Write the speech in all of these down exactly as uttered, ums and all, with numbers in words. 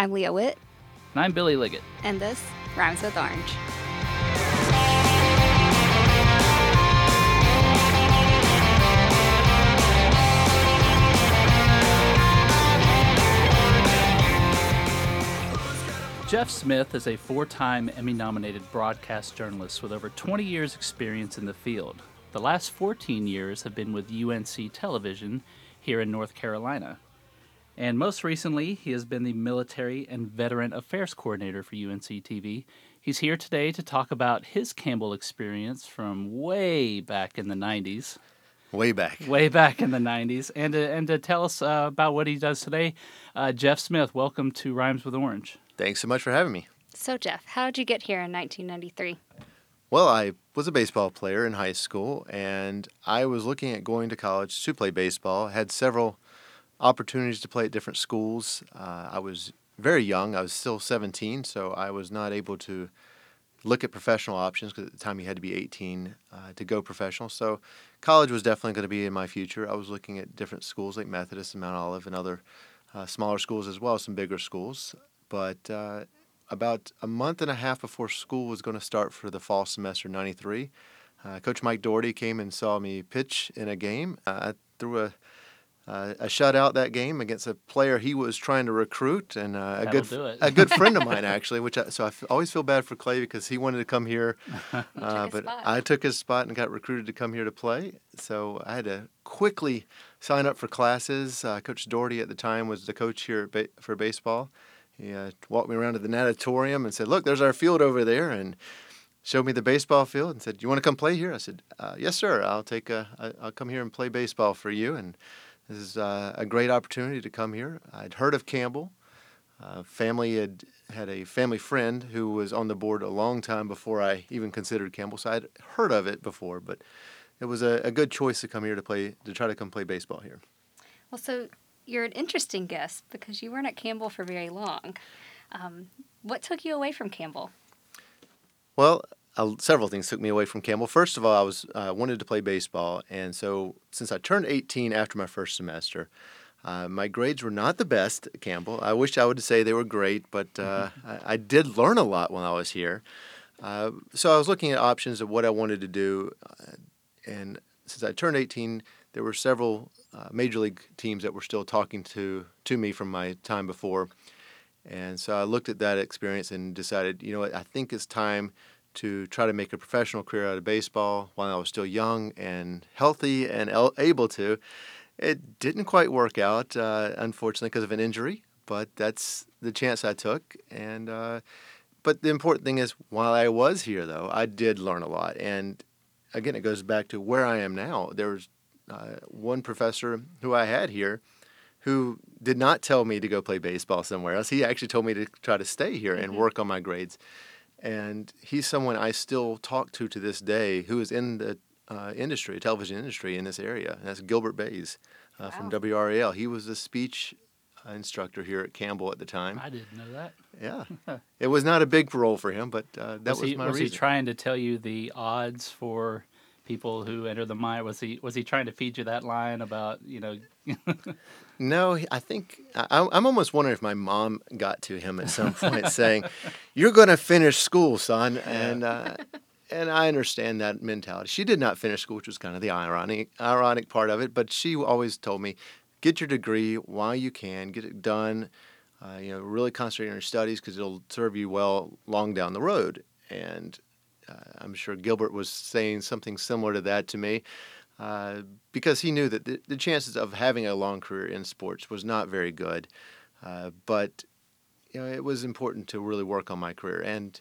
I'm Leah Witt. And I'm Billy Liggett. And this Rhymes with Orange. Jeff Smith is a four-time Emmy-nominated broadcast journalist with over twenty years' experience in the field. The last fourteen years have been with U N C Television here in North Carolina. And most recently, he has been the Military and Veteran Affairs Coordinator for U N C T V. He's here today to talk about his Campbell experience from way back in the nineties. Way back. Way back in the nineties. And to, and to tell us uh, about what he does today, uh, Jeff Smith, welcome to Rhymes with Orange. Thanks so much for having me. So, Jeff, how did you get here in nineteen ninety-three? Well, I was a baseball player in high school, and I was looking at going to college to play baseball. I had several opportunities to play at different schools. Uh, I was very young. I was still seventeen, so I was not able to look at professional options because at the time you had to be eighteen uh, to go professional. So college was definitely going to be in my future. I was looking at different schools like Methodist and Mount Olive and other uh, smaller schools as well as some bigger schools. But uh, about a month and a half before school was going to start for the fall semester ninety-three, uh, Coach Mike Doherty came and saw me pitch in a game. Uh, I threw a, uh, a shutout that game against a player he was trying to recruit, and uh, a good a good friend of mine actually. Which I, so I f- always feel bad for Clay because he wanted to come here, uh, but spot. I took his spot and got recruited to come here to play. So I had to quickly sign up for classes. Uh, Coach Doherty at the time was the coach here at ba- for baseball. He uh, walked me around to the natatorium and said, "Look, there's our field over there," and showed me the baseball field and said, "You want to come play here?" I said, uh, "Yes, sir. I'll take a, I'll come here and play baseball for you." And this is uh, a great opportunity to come here. I'd heard of Campbell. Uh, family had had a family friend who was on the board a long time before I even considered Campbell, so I'd heard of it before. But it was a, a good choice to come here to play to try to come play baseball here. Well, so. You're an interesting guest because you weren't at Campbell for very long. Um, what took you away from Campbell? Well, uh, several things took me away from Campbell. First of all, I was uh, wanted to play baseball, and so since I turned eighteen after my first semester, uh, my grades were not the best at Campbell. I wish I would say they were great, but uh, I, I did learn a lot when I was here. Uh, so I was looking at options of what I wanted to do, uh, and since I turned eighteen, there were several uh, major league teams that were still talking to to me from my time before. And so I looked at that experience and decided, you know what, I think it's time to try to make a professional career out of baseball while I was still young and healthy and el- able to. It didn't quite work out, uh, unfortunately, because of an injury, but that's the chance I took. And uh, but the important thing is, while I was here, though, I did learn a lot. And again, it goes back to where I am now. There's Uh, one professor who I had here who did not tell me to go play baseball somewhere else. He actually told me to try to stay here and mm-hmm. work on my grades. And he's someone I still talk to to this day who is in the uh, industry, television industry in this area. And that's Gilbert Bays uh, wow. from W R A L. He was the speech instructor here at Campbell at the time. I didn't know that. Yeah. It was not a big role for him, but uh, that was, was he, my was reason. Was he trying to tell you the odds for people who enter the mine? Was he was he trying to feed you that line about, you know? No, I think I, I'm almost wondering if my mom got to him at some point saying, "You're going to finish school, son," and uh, and I understand that mentality. She did not finish school, which was kind of the ironic ironic part of it. But she always told me, "Get your degree while you can, get it done. Uh, you know, really concentrate on your studies because it'll serve you well long down the road." And Uh, I'm sure Gilbert was saying something similar to that to me uh, because he knew that the, the chances of having a long career in sports was not very good. Uh, but, you know, it was important to really work on my career. And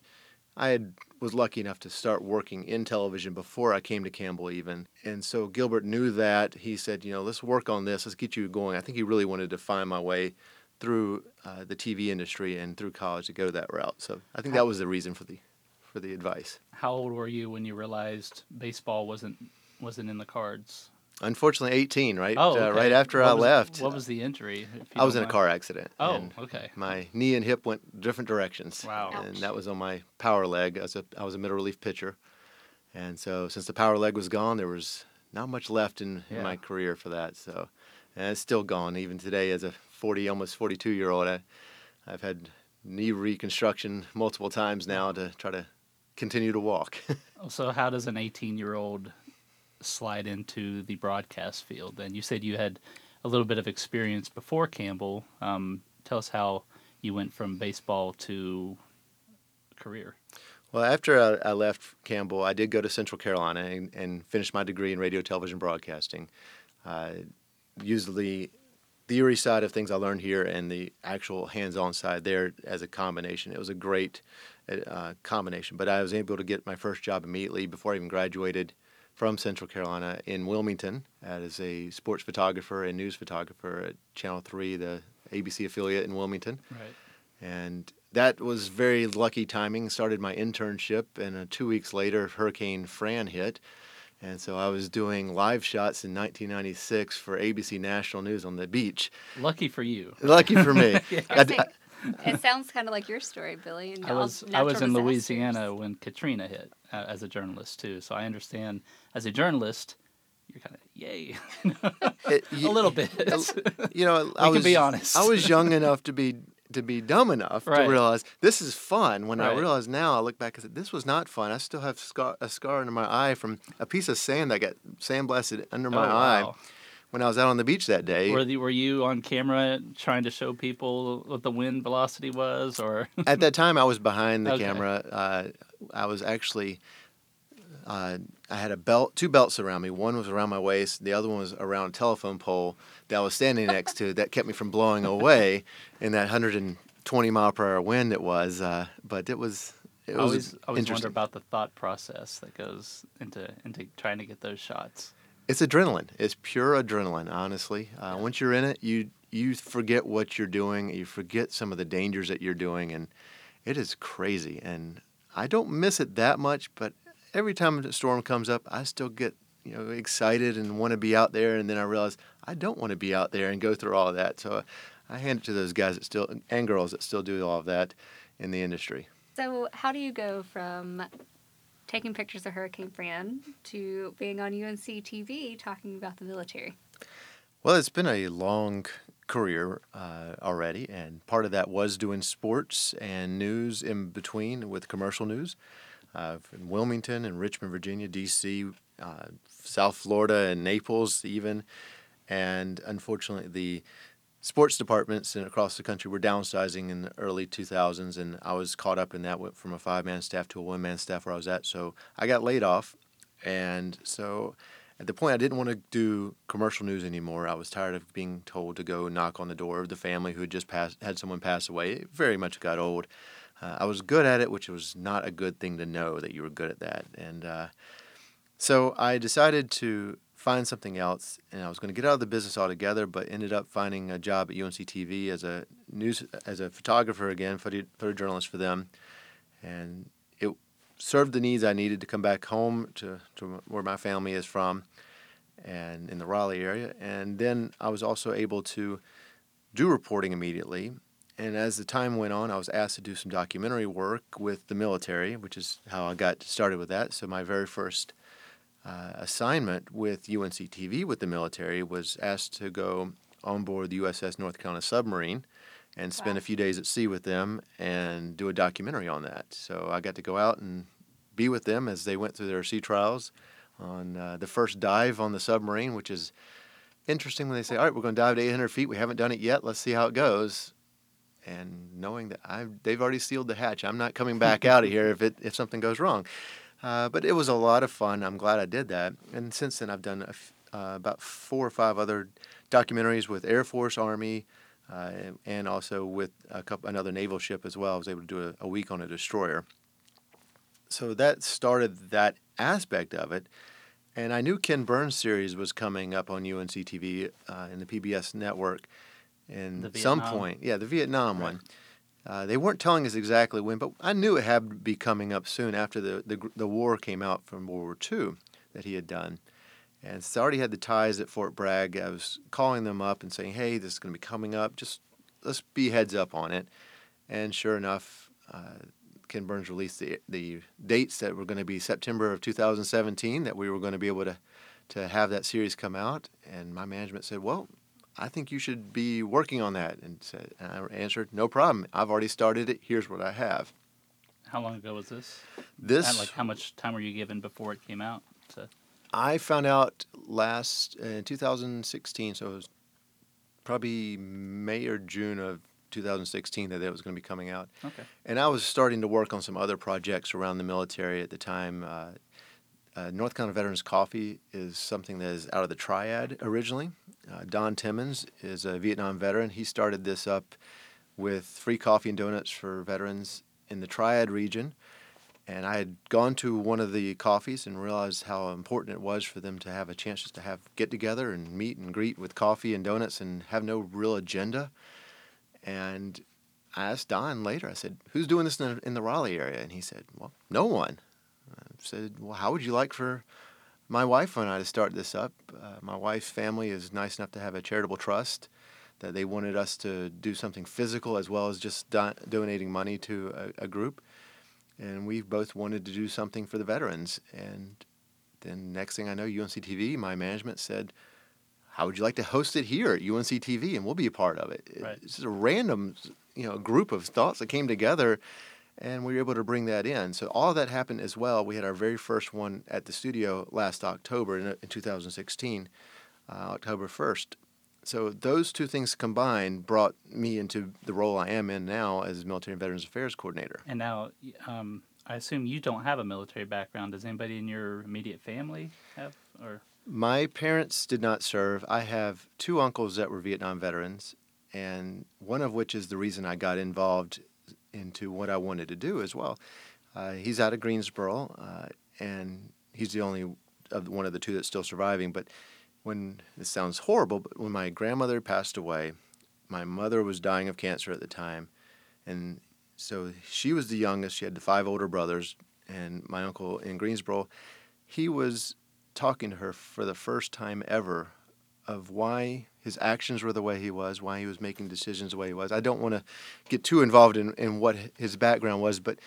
I had, was lucky enough to start working in television before I came to Campbell even. And so Gilbert knew that. He said, you know, let's work on this. Let's get you going. I think he really wanted to find my way through uh, the T V industry and through college to go that route. So I think that was the reason for the... for the advice. How old were you when you realized baseball wasn't wasn't in the cards? Unfortunately, eighteen, right? Oh, okay. uh, right after what I was, left. What was the injury? I was in mind. a car accident. Oh, and okay. My knee and hip went different directions. Wow. Ouch. And that was on my power leg. I was a, I was a middle relief pitcher. And so since the power leg was gone, there was not much left in, yeah. in my career for that. So, and it's still gone. Even today as a forty, almost forty-two-year-old, I I've had knee reconstruction multiple times now to try to continue to walk. So how does an eighteen-year-old slide into the broadcast field? And you said you had a little bit of experience before Campbell. Um, tell us how you went from baseball to career. Well, after I, I left Campbell, I did go to Central Carolina and, and finished my degree in radio, television, broadcasting. Uh, usually theory side of things I learned here and the actual hands-on side there as a combination. It was a great uh, combination, but I was able to get my first job immediately before I even graduated from Central Carolina in Wilmington as a sports photographer and news photographer at Channel three, the A B C affiliate in Wilmington. Right. And that was very lucky timing. Started my internship, and uh, two weeks later, Hurricane Fran hit. And so I was doing live shots in nineteen ninety-six for A B C National News on the beach. Lucky for you. Lucky for me. Yeah. I, I, I, it sounds kind of like your story, Billy. I was, I was in disasters. Louisiana when Katrina hit uh, as a journalist, too. So I understand as a journalist, you're kind of, yay, it, you, a little bit. You know, I was, can be honest. I was young enough to be... to be dumb enough right. to realize this is fun. When right. I realize now, I look back and say, this was not fun. I still have scar- a scar under my eye from a piece of sand that got sandblasted under my oh, wow. eye when I was out on the beach that day. Were, the, were you on camera trying to show people what the wind velocity was? Or at that time, I was behind the okay. camera. Uh, I was actually... Uh, I had a belt, two belts around me. One was around my waist. The other one was around a telephone pole that I was standing next to that kept me from blowing away in that one hundred twenty mile per hour wind it was. Uh, but it was it was I always, always wonder about the thought process that goes into, into trying to get those shots. It's adrenaline. It's pure adrenaline, honestly. Uh, yeah. Once you're in it, you, you forget what you're doing. You forget some of the dangers that you're doing. And it is crazy. And I don't miss it that much, but... every time a storm comes up, I still get, you know, excited and want to be out there, and then I realize I don't want to be out there and go through all of that. So I hand it to those guys that still and girls that still do all of that in the industry. So how do you go from taking pictures of Hurricane Fran to being on U N C T V talking about the military? Well, it's been a long career uh, already, and part of that was doing sports and news in between with commercial news. Uh, in Wilmington and Richmond, Virginia, D C, uh, South Florida, and Naples even. And unfortunately, the sports departments across the country were downsizing in the early two thousands, and I was caught up in that, went from a five-man staff to a one-man staff where I was at. So I got laid off, and so at the point I didn't want to do commercial news anymore. I was tired of being told to go knock on the door of the family who had just passed, had someone pass away. It very much got old. Uh, I was good at it, which was not a good thing to know that you were good at that. And uh, so I decided to find something else, and I was going to get out of the business altogether, but ended up finding a job at U N C T V as a news as a photographer again, photojournalist for them. And it served the needs I needed to come back home to, to where my family is from and in the Raleigh area. And then I was also able to do reporting immediately. And as the time went on, I was asked to do some documentary work with the military, which is how I got started with that. So my very first uh, assignment with U N C T V with the military was asked to go on board the U S S North Carolina submarine and spend wow. a few days at sea with them and do a documentary on that. So I got to go out and be with them as they went through their sea trials on uh, the first dive on the submarine, which is interesting when they say, all right, we're going to dive to eight hundred feet. We haven't done it yet. Let's see how it goes. And knowing that I've, they've already sealed the hatch, I'm not coming back out of here if it if something goes wrong. Uh, but it was a lot of fun. I'm glad I did that. And since then, I've done a f- uh, about four or five other documentaries with Air Force, Army, uh, and, and also with a couple, another naval ship as well. I was able to do a, a week on a destroyer. So that started that aspect of it. And I knew Ken Burns' series was coming up on U N C T V uh, in the P B S network. And some point, yeah, the Vietnam right. one. Uh, they weren't telling us exactly when, but I knew it had to be coming up soon after the, the the war came out from World War Two that he had done. And so I already had the ties at Fort Bragg. I was calling them up and saying, hey, this is going to be coming up. Just let's be heads up on it. And sure enough, uh, Ken Burns released the, the dates that were going to be September of two thousand seventeen that we were going to be able to, to have that series come out. And my management said, well, I think you should be working on that. And said, and I answered, no problem. I've already started it. Here's what I have. How long ago was this? This. Like, how much time were you given before it came out? To... I found out last in uh, two thousand sixteen, so it was probably May or June of two thousand sixteen that it was going to be coming out. Okay. And I was starting to work on some other projects around the military at the time. Uh, uh, North County Veterans Coffee is something that is out of the triad originally. Uh, Don Timmons is a Vietnam veteran. He started this up with free coffee and donuts for veterans in the Triad region, and I had gone to one of the coffees and realized how important it was for them to have a chance just to have get together and meet and greet with coffee and donuts and have no real agenda. And I asked Don later, I said, who's doing this in the, in the Raleigh area? And he said, well, no one. I said, well, how would you like for my wife and I to start this up? Uh, my wife's family is nice enough to have a charitable trust that they wanted us to do something physical as well as just don- donating money to a, a group. And we both wanted to do something for the veterans. And then next thing I know, U N C T V, my management said, how would you like to host it here at U N C T V? And we'll be a part of it. Right. It's just a random you know, group of thoughts that came together, and we were able to bring that in. So all that happened as well. We had our very first one at the studio last October in, in two thousand sixteen, uh, October first. So those two things combined brought me into the role I am in now as Military and Veterans Affairs Coordinator. And now, um, I assume you don't have a military background. Does anybody in your immediate family have? Or my parents did not serve. I have two uncles that were Vietnam veterans, and one of which is the reason I got involved into what I wanted to do as well. Uh, he's out of Greensboro, uh, and he's the only of one of the two that's still surviving, but... When this sounds horrible, but when my grandmother passed away, my mother was dying of cancer at the time, and so she was the youngest. She had the five older brothers, and my uncle in Greensboro, he was talking to her for the first time ever of why his actions were the way he was, why he was making decisions the way he was. I don't want to get too involved in, in what his background was, but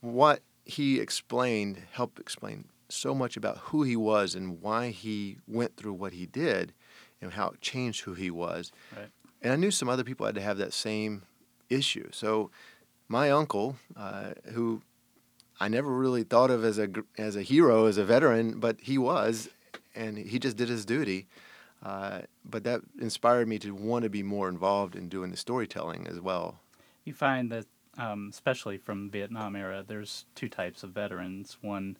what he explained helped explain so much about who he was and why he went through what he did and how it changed who he was. Right. And I knew some other people had to have that same issue. So my uncle, uh, who I never really thought of as a, as a hero, as a veteran, but he was, and he just did his duty. Uh, but that inspired me to want to be more involved in doing the storytelling as well. You find that, um, especially from Vietnam era, there's two types of veterans. One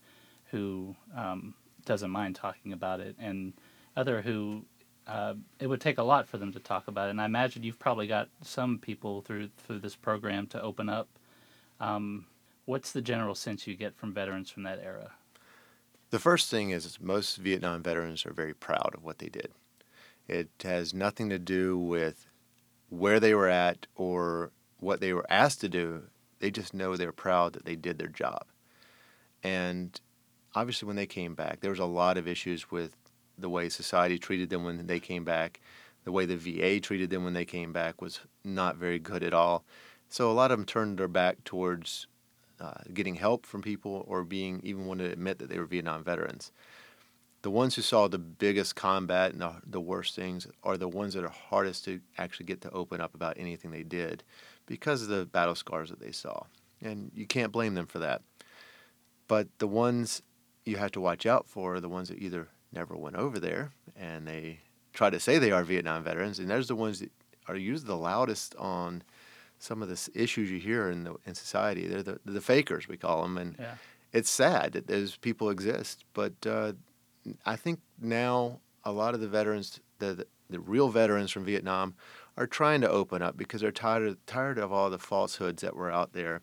who um, doesn't mind talking about it, and other who uh, it would take a lot for them to talk about it. And I imagine you've probably got some people through through this program to open up. Um, what's the general sense you get from veterans from that era? The first thing is most Vietnam veterans are very proud of what they did. It has nothing to do with where they were at or what they were asked to do. They just know they're proud that they did their job. And obviously, when they came back, there was a lot of issues with the way society treated them when they came back. The way the V A treated them when they came back was not very good at all. So a lot of them turned their back towards uh, getting help from people or being even wanted to admit that they were Vietnam veterans. The ones who saw the biggest combat and the, the worst things are the ones that are hardest to actually get to open up about anything they did because of the battle scars that they saw. And you can't blame them for that. But the ones you have to watch out for the ones that either never went over there and they try to say they are Vietnam veterans, and there's the ones that are usually the loudest on some of the issues you hear in the, in society. They're the, the fakers, we call them, and yeah. It's sad that those people exist. But uh, I think now a lot of the veterans, the, the the real veterans from Vietnam, are trying to open up because they're tired of, tired of all the falsehoods that were out there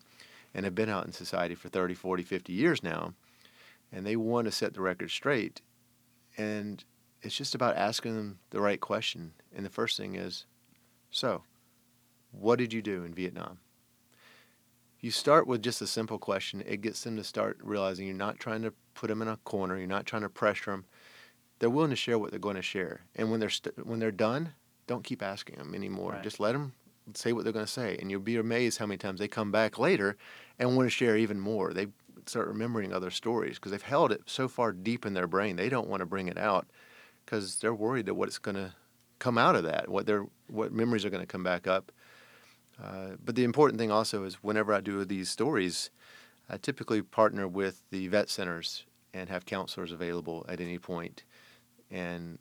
and have been out in society for thirty, forty, fifty years now. And they want to set the record straight. And it's just about asking them the right question. And the first thing is, so, what did you do in Vietnam? You start with just a simple question. It gets them to start realizing you're not trying to put them in a corner. You're not trying to pressure them. They're willing to share what they're going to share. And when they're st- when they're done, don't keep asking them anymore. Right. Just let them say what they're going to say. And you'll be amazed how many times they come back later and want to share even more. They start remembering other stories because they've held it so far deep in their brain. They don't want to bring it out because they're worried that what it's going to come out of that, what their what memories are going to come back up. Uh, but the important thing also is whenever I do these stories, I typically partner with the vet centers and have counselors available at any point. And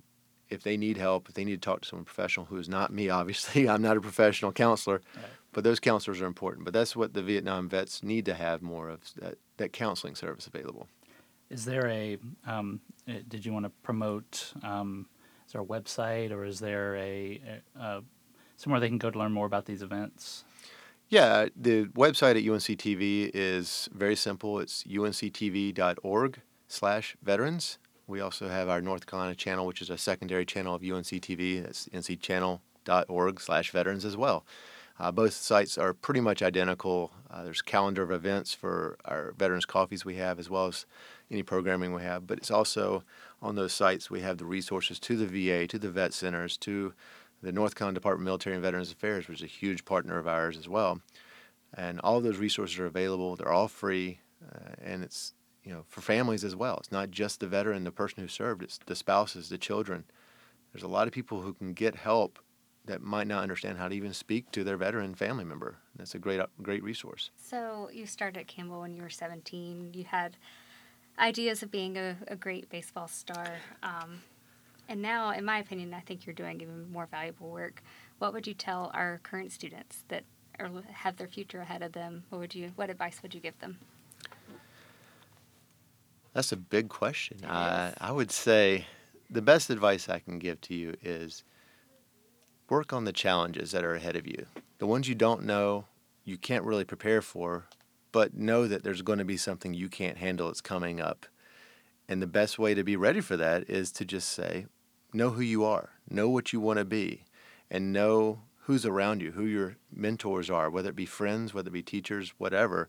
if they need help, if they need to talk to someone professional who is not me, obviously, I'm not a professional counselor, right. But those counselors are important. But that's what the Vietnam vets need to have more of, that, that counseling service available. Is there a, um, did you want to promote, um, is there a website or is there a, a, a somewhere they can go to learn more about these events? Yeah, the website at U N C T V is very simple. It's U N C T V dot org slash veterans. We also have our North Carolina channel, which is a secondary channel of U N C T V. That's N C channel dot org slash veterans as well. Uh, both sites are pretty much identical. Uh, there's calendar of events for our veterans coffees we have, as well as any programming we have. But it's also on those sites we have the resources to the V A, to the vet centers, to the North Carolina Department of Military and Veterans Affairs, which is a huge partner of ours as well. And all of those resources are available. They're all free, uh, and it's you know for families as well. It's not just the veteran, the person who served. It's the spouses, the children. There's a lot of people who can get help that might not understand how to even speak to their veteran family member. That's a great, great resource. So you started at Campbell when you were seventeen. You had ideas of being a, a great baseball star. Um, And now, in my opinion, I think you're doing even more valuable work. What would you tell our current students that are, have their future ahead of them? What would you? What advice would you give them? That's a big question. Uh, I would say the best advice I can give to you is work on the challenges that are ahead of you. The ones you don't know, you can't really prepare for, but know that there's going to be something you can't handle that's coming up. And the best way to be ready for that is to just say, know who you are, know what you want to be, and know who's around you, who your mentors are, whether it be friends, whether it be teachers, whatever.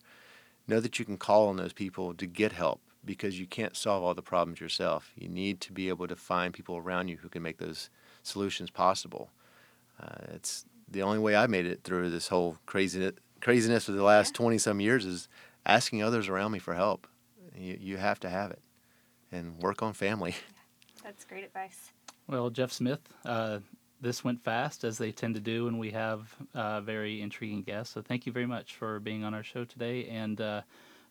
Know that you can call on those people to get help because you can't solve all the problems yourself. You need to be able to find people around you who can make those solutions possible. Uh, it's the only way I made it through this whole craziness, craziness of the last twenty-some years is asking others around me for help. You, you have to have it and work on family. That's great advice. Well, Jeff Smith, uh, this went fast, as they tend to do, and we have uh, very intriguing guests. So thank you very much for being on our show today. And uh,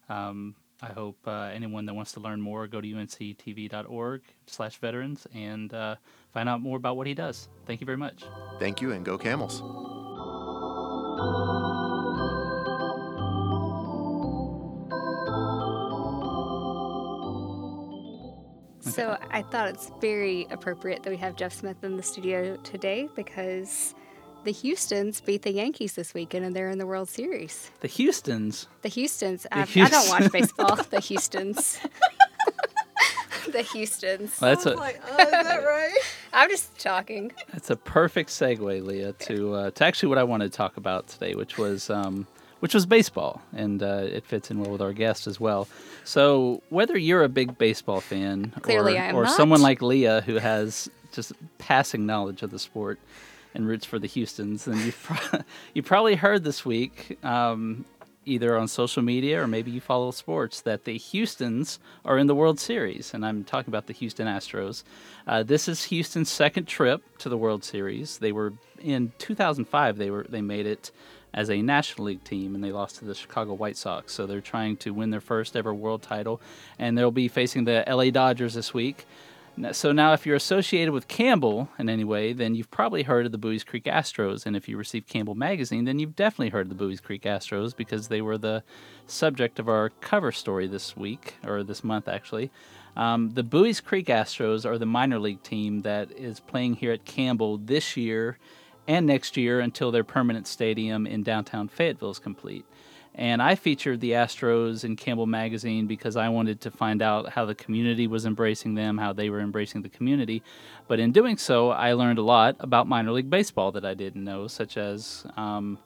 um, I hope uh, anyone that wants to learn more, go to U N C T V dot org slash veterans and uh, find out more about what he does. Thank you very much. Thank you, and go Camels. So I thought it's very appropriate that we have Jeff Smith in the studio today because the Houstons beat the Yankees this weekend and they're in the World Series. The Houstons? The Houstons. The Houstons. I don't watch baseball. The Houstons. The Houstons. Well, that's I was a, like, oh, is that right? I'm just talking. That's a perfect segue, Leah, to, uh, to actually what I wanted to talk about today, which was... Um, Which was baseball, and uh, it fits in well with our guest as well. So whether you're a big baseball fan Clearly or, I am or not. someone like Leah who has just passing knowledge of the sport and roots for the Houstons, then you've pro- you probably heard this week, um, either on social media or maybe you follow sports, that the Houstons are in the World Series. And I'm talking about the Houston Astros. Uh, this is Houston's second trip to the World Series. They were in two thousand five, they were they made it as a National League team, and they lost to the Chicago White Sox. So they're trying to win their first ever world title, and they'll be facing the L A Dodgers this week. So now if you're associated with Campbell in any way, then you've probably heard of the Buies Creek Astros, and if you receive Campbell Magazine, then you've definitely heard of the Buies Creek Astros because they were the subject of our cover story this week, or this month actually. Um, the Buies Creek Astros are the minor league team that is playing here at Campbell this year and next year until their permanent stadium in downtown Fayetteville is complete. And I featured the Astros in Campbell Magazine because I wanted to find out how the community was embracing them, how they were embracing the community. But in doing so, I learned a lot about minor league baseball that I didn't know, such as um,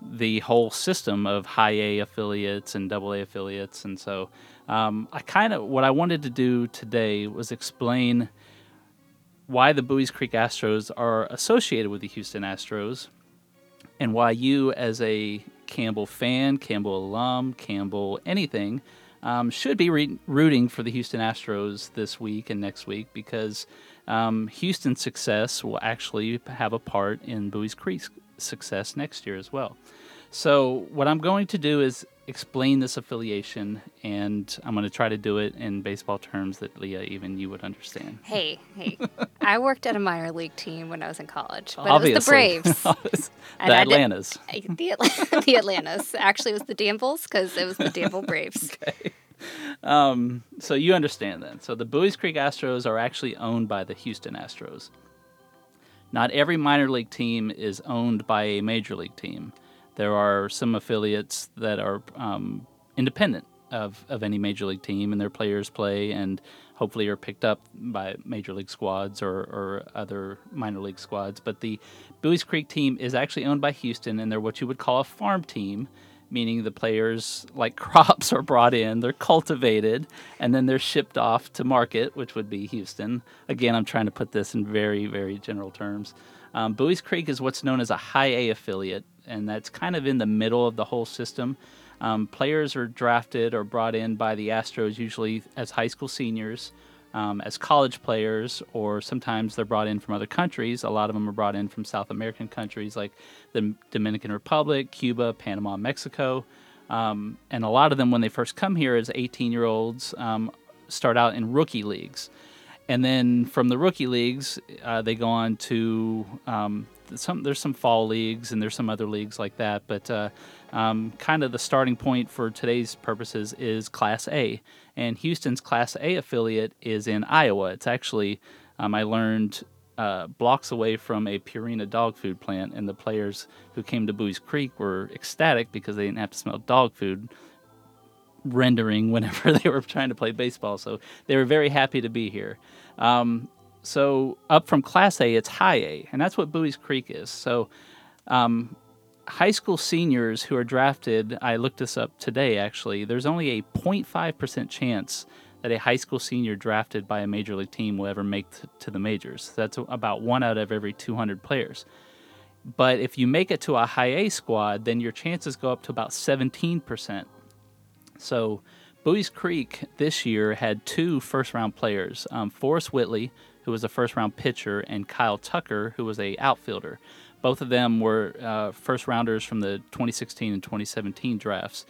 the whole system of high A affiliates and double A affiliates. And so um, I kind of what I wanted to do today was explain why the Buies Creek Astros are associated with the Houston Astros, and why you as a Campbell fan, Campbell alum, Campbell anything, um, should be re- rooting for the Houston Astros this week and next week, because Um, Houston's success will actually have a part in Buies Creek's success next year as well. So what I'm going to do is explain this affiliation, and I'm going to try to do it in baseball terms that, Leah, even you would understand. Hey, hey. I worked at a minor league team when I was in college, but Obviously. It was the Braves. the and Atlantas. I did, I, the, Atl- the Atlantas. Actually, it was the Danvilles, because it was the Danville Braves. Okay. Um, so you understand then. So the Buies Creek Astros are actually owned by the Houston Astros. Not every minor league team is owned by a major league team. There are some affiliates that are um, independent of, of any major league team, and their players play and hopefully are picked up by major league squads or, or other minor league squads. But the Buies Creek team is actually owned by Houston, and they're what you would call a farm team, meaning the players, like crops, are brought in, they're cultivated, and then they're shipped off to market, which would be Houston. Again, I'm trying to put this in very, very general terms. Um, Buies Creek is what's known as a high A affiliate, and that's kind of in the middle of the whole system. Um, players are drafted or brought in by the Astros usually as high school seniors, um, as college players, or sometimes they're brought in from other countries. A lot of them are brought in from South American countries like the Dominican Republic, Cuba, Panama, Mexico. Um, and a lot of them, when they first come here as eighteen-year-olds, um, start out in rookie leagues. And then from the rookie leagues, uh, they go on to um, some. There's some fall leagues and there's some other leagues like that. But uh, um, kind of the starting point for today's purposes is Class A. And Houston's Class A affiliate is in Iowa. It's actually, um, I learned, uh, blocks away from a Purina dog food plant. And the players who came to Buies Creek were ecstatic because they didn't have to smell dog food rendering whenever they were trying to play baseball. So they were very happy to be here. Um, so up from Class A, it's High A, and that's what Buies Creek is. So um, high school seniors who are drafted, I looked this up today actually, there's only a zero point five percent chance that a high school senior drafted by a major league team will ever make t- to the majors. That's about one out of every two hundred players. But if you make it to a High A squad, then your chances go up to about seventeen percent. So Buies Creek this year had two first-round players, um, Forrest Whitley, who was a first-round pitcher, and Kyle Tucker, who was a outfielder. Both of them were uh, first-rounders from the twenty sixteen and twenty seventeen drafts,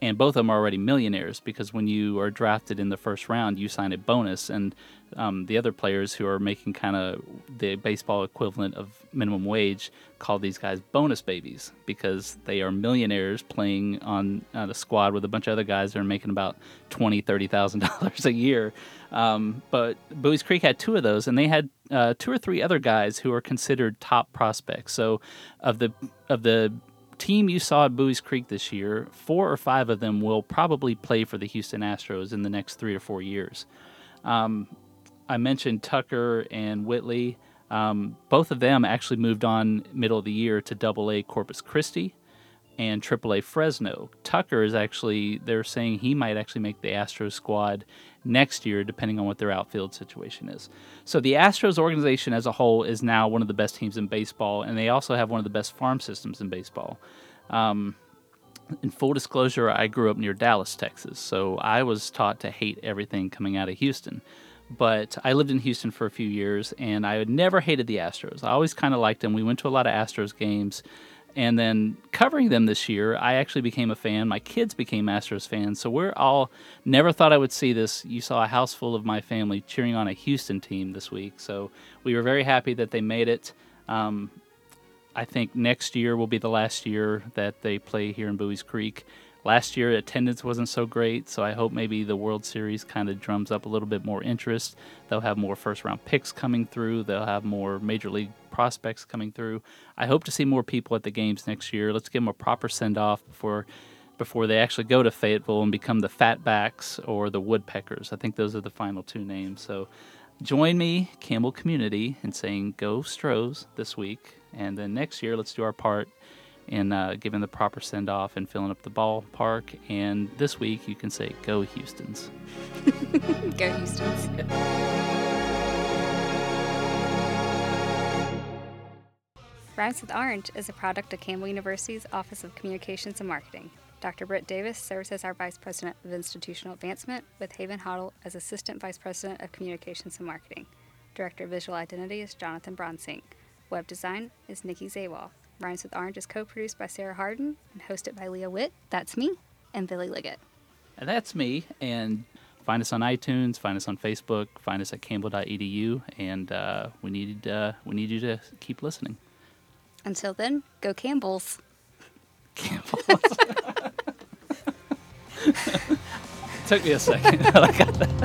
and both of them are already millionaires because when you are drafted in the first round, you sign a bonus, and um, the other players who are making kind of the baseball equivalent of minimum wage call these guys bonus babies because they are millionaires playing on uh, the squad with a bunch of other guys that are making about twenty thousand dollars, thirty thousand dollars a year. Um, but Buies Creek had two of those, and they had uh, two or three other guys who are considered top prospects. So of the of the... team you saw at Buies Creek this year, four or five of them will probably play for the Houston Astros in the next three or four years. Um, I mentioned Tucker and Whitley. Um, both of them actually moved on middle of the year to double A Corpus Christi and triple A Fresno. Tucker is actually, they're saying he might actually make the Astros squad next year, depending on what their outfield situation is. So the Astros organization as a whole is now one of the best teams in baseball, and they also have one of the best farm systems in baseball. Um, in full disclosure, I grew up near Dallas, Texas, so I was taught to hate everything coming out of Houston. But I lived in Houston for a few years, and I had never hated the Astros. I always kind of liked them. We went to a lot of Astros games. And then covering them this year, I actually became a fan. My kids became Astros fans. So we're all, never thought I would see this. You saw a house full of my family cheering on a Houston team this week. So we were very happy that they made it. Um, I think next year will be the last year that they play here in Buies Creek. Last year, attendance wasn't so great, so I hope maybe the World Series kind of drums up a little bit more interest. They'll have more first-round picks coming through. They'll have more Major League prospects coming through. I hope to see more people at the games next year. Let's give them a proper send-off before before they actually go to Fayetteville and become the Fatbacks or the Woodpeckers. I think those are the final two names. So join me, Campbell Community, in saying go Stros this week, and then next year let's do our part and uh, giving the proper send-off and filling up the ballpark. And this week, you can say, go Houstons. Go Houstons. Rhymes with Orange is a product of Campbell University's Office of Communications and Marketing. Doctor Britt Davis serves as our Vice President of Institutional Advancement, with Haven Hoddle as Assistant Vice President of Communications and Marketing. Director of Visual Identity is Jonathan Bronsink. Web design is Nikki Zawal. Rhymes with Orange is co-produced by Sarah Harden and hosted by Leah Witt. That's me and Billy Liggett. And that's me. And find us on iTunes, find us on Facebook, find us at campbell dot e d u, and uh, we need uh, we need you to keep listening. Until then, go Campbells. Campbells. Took me a second. I got that.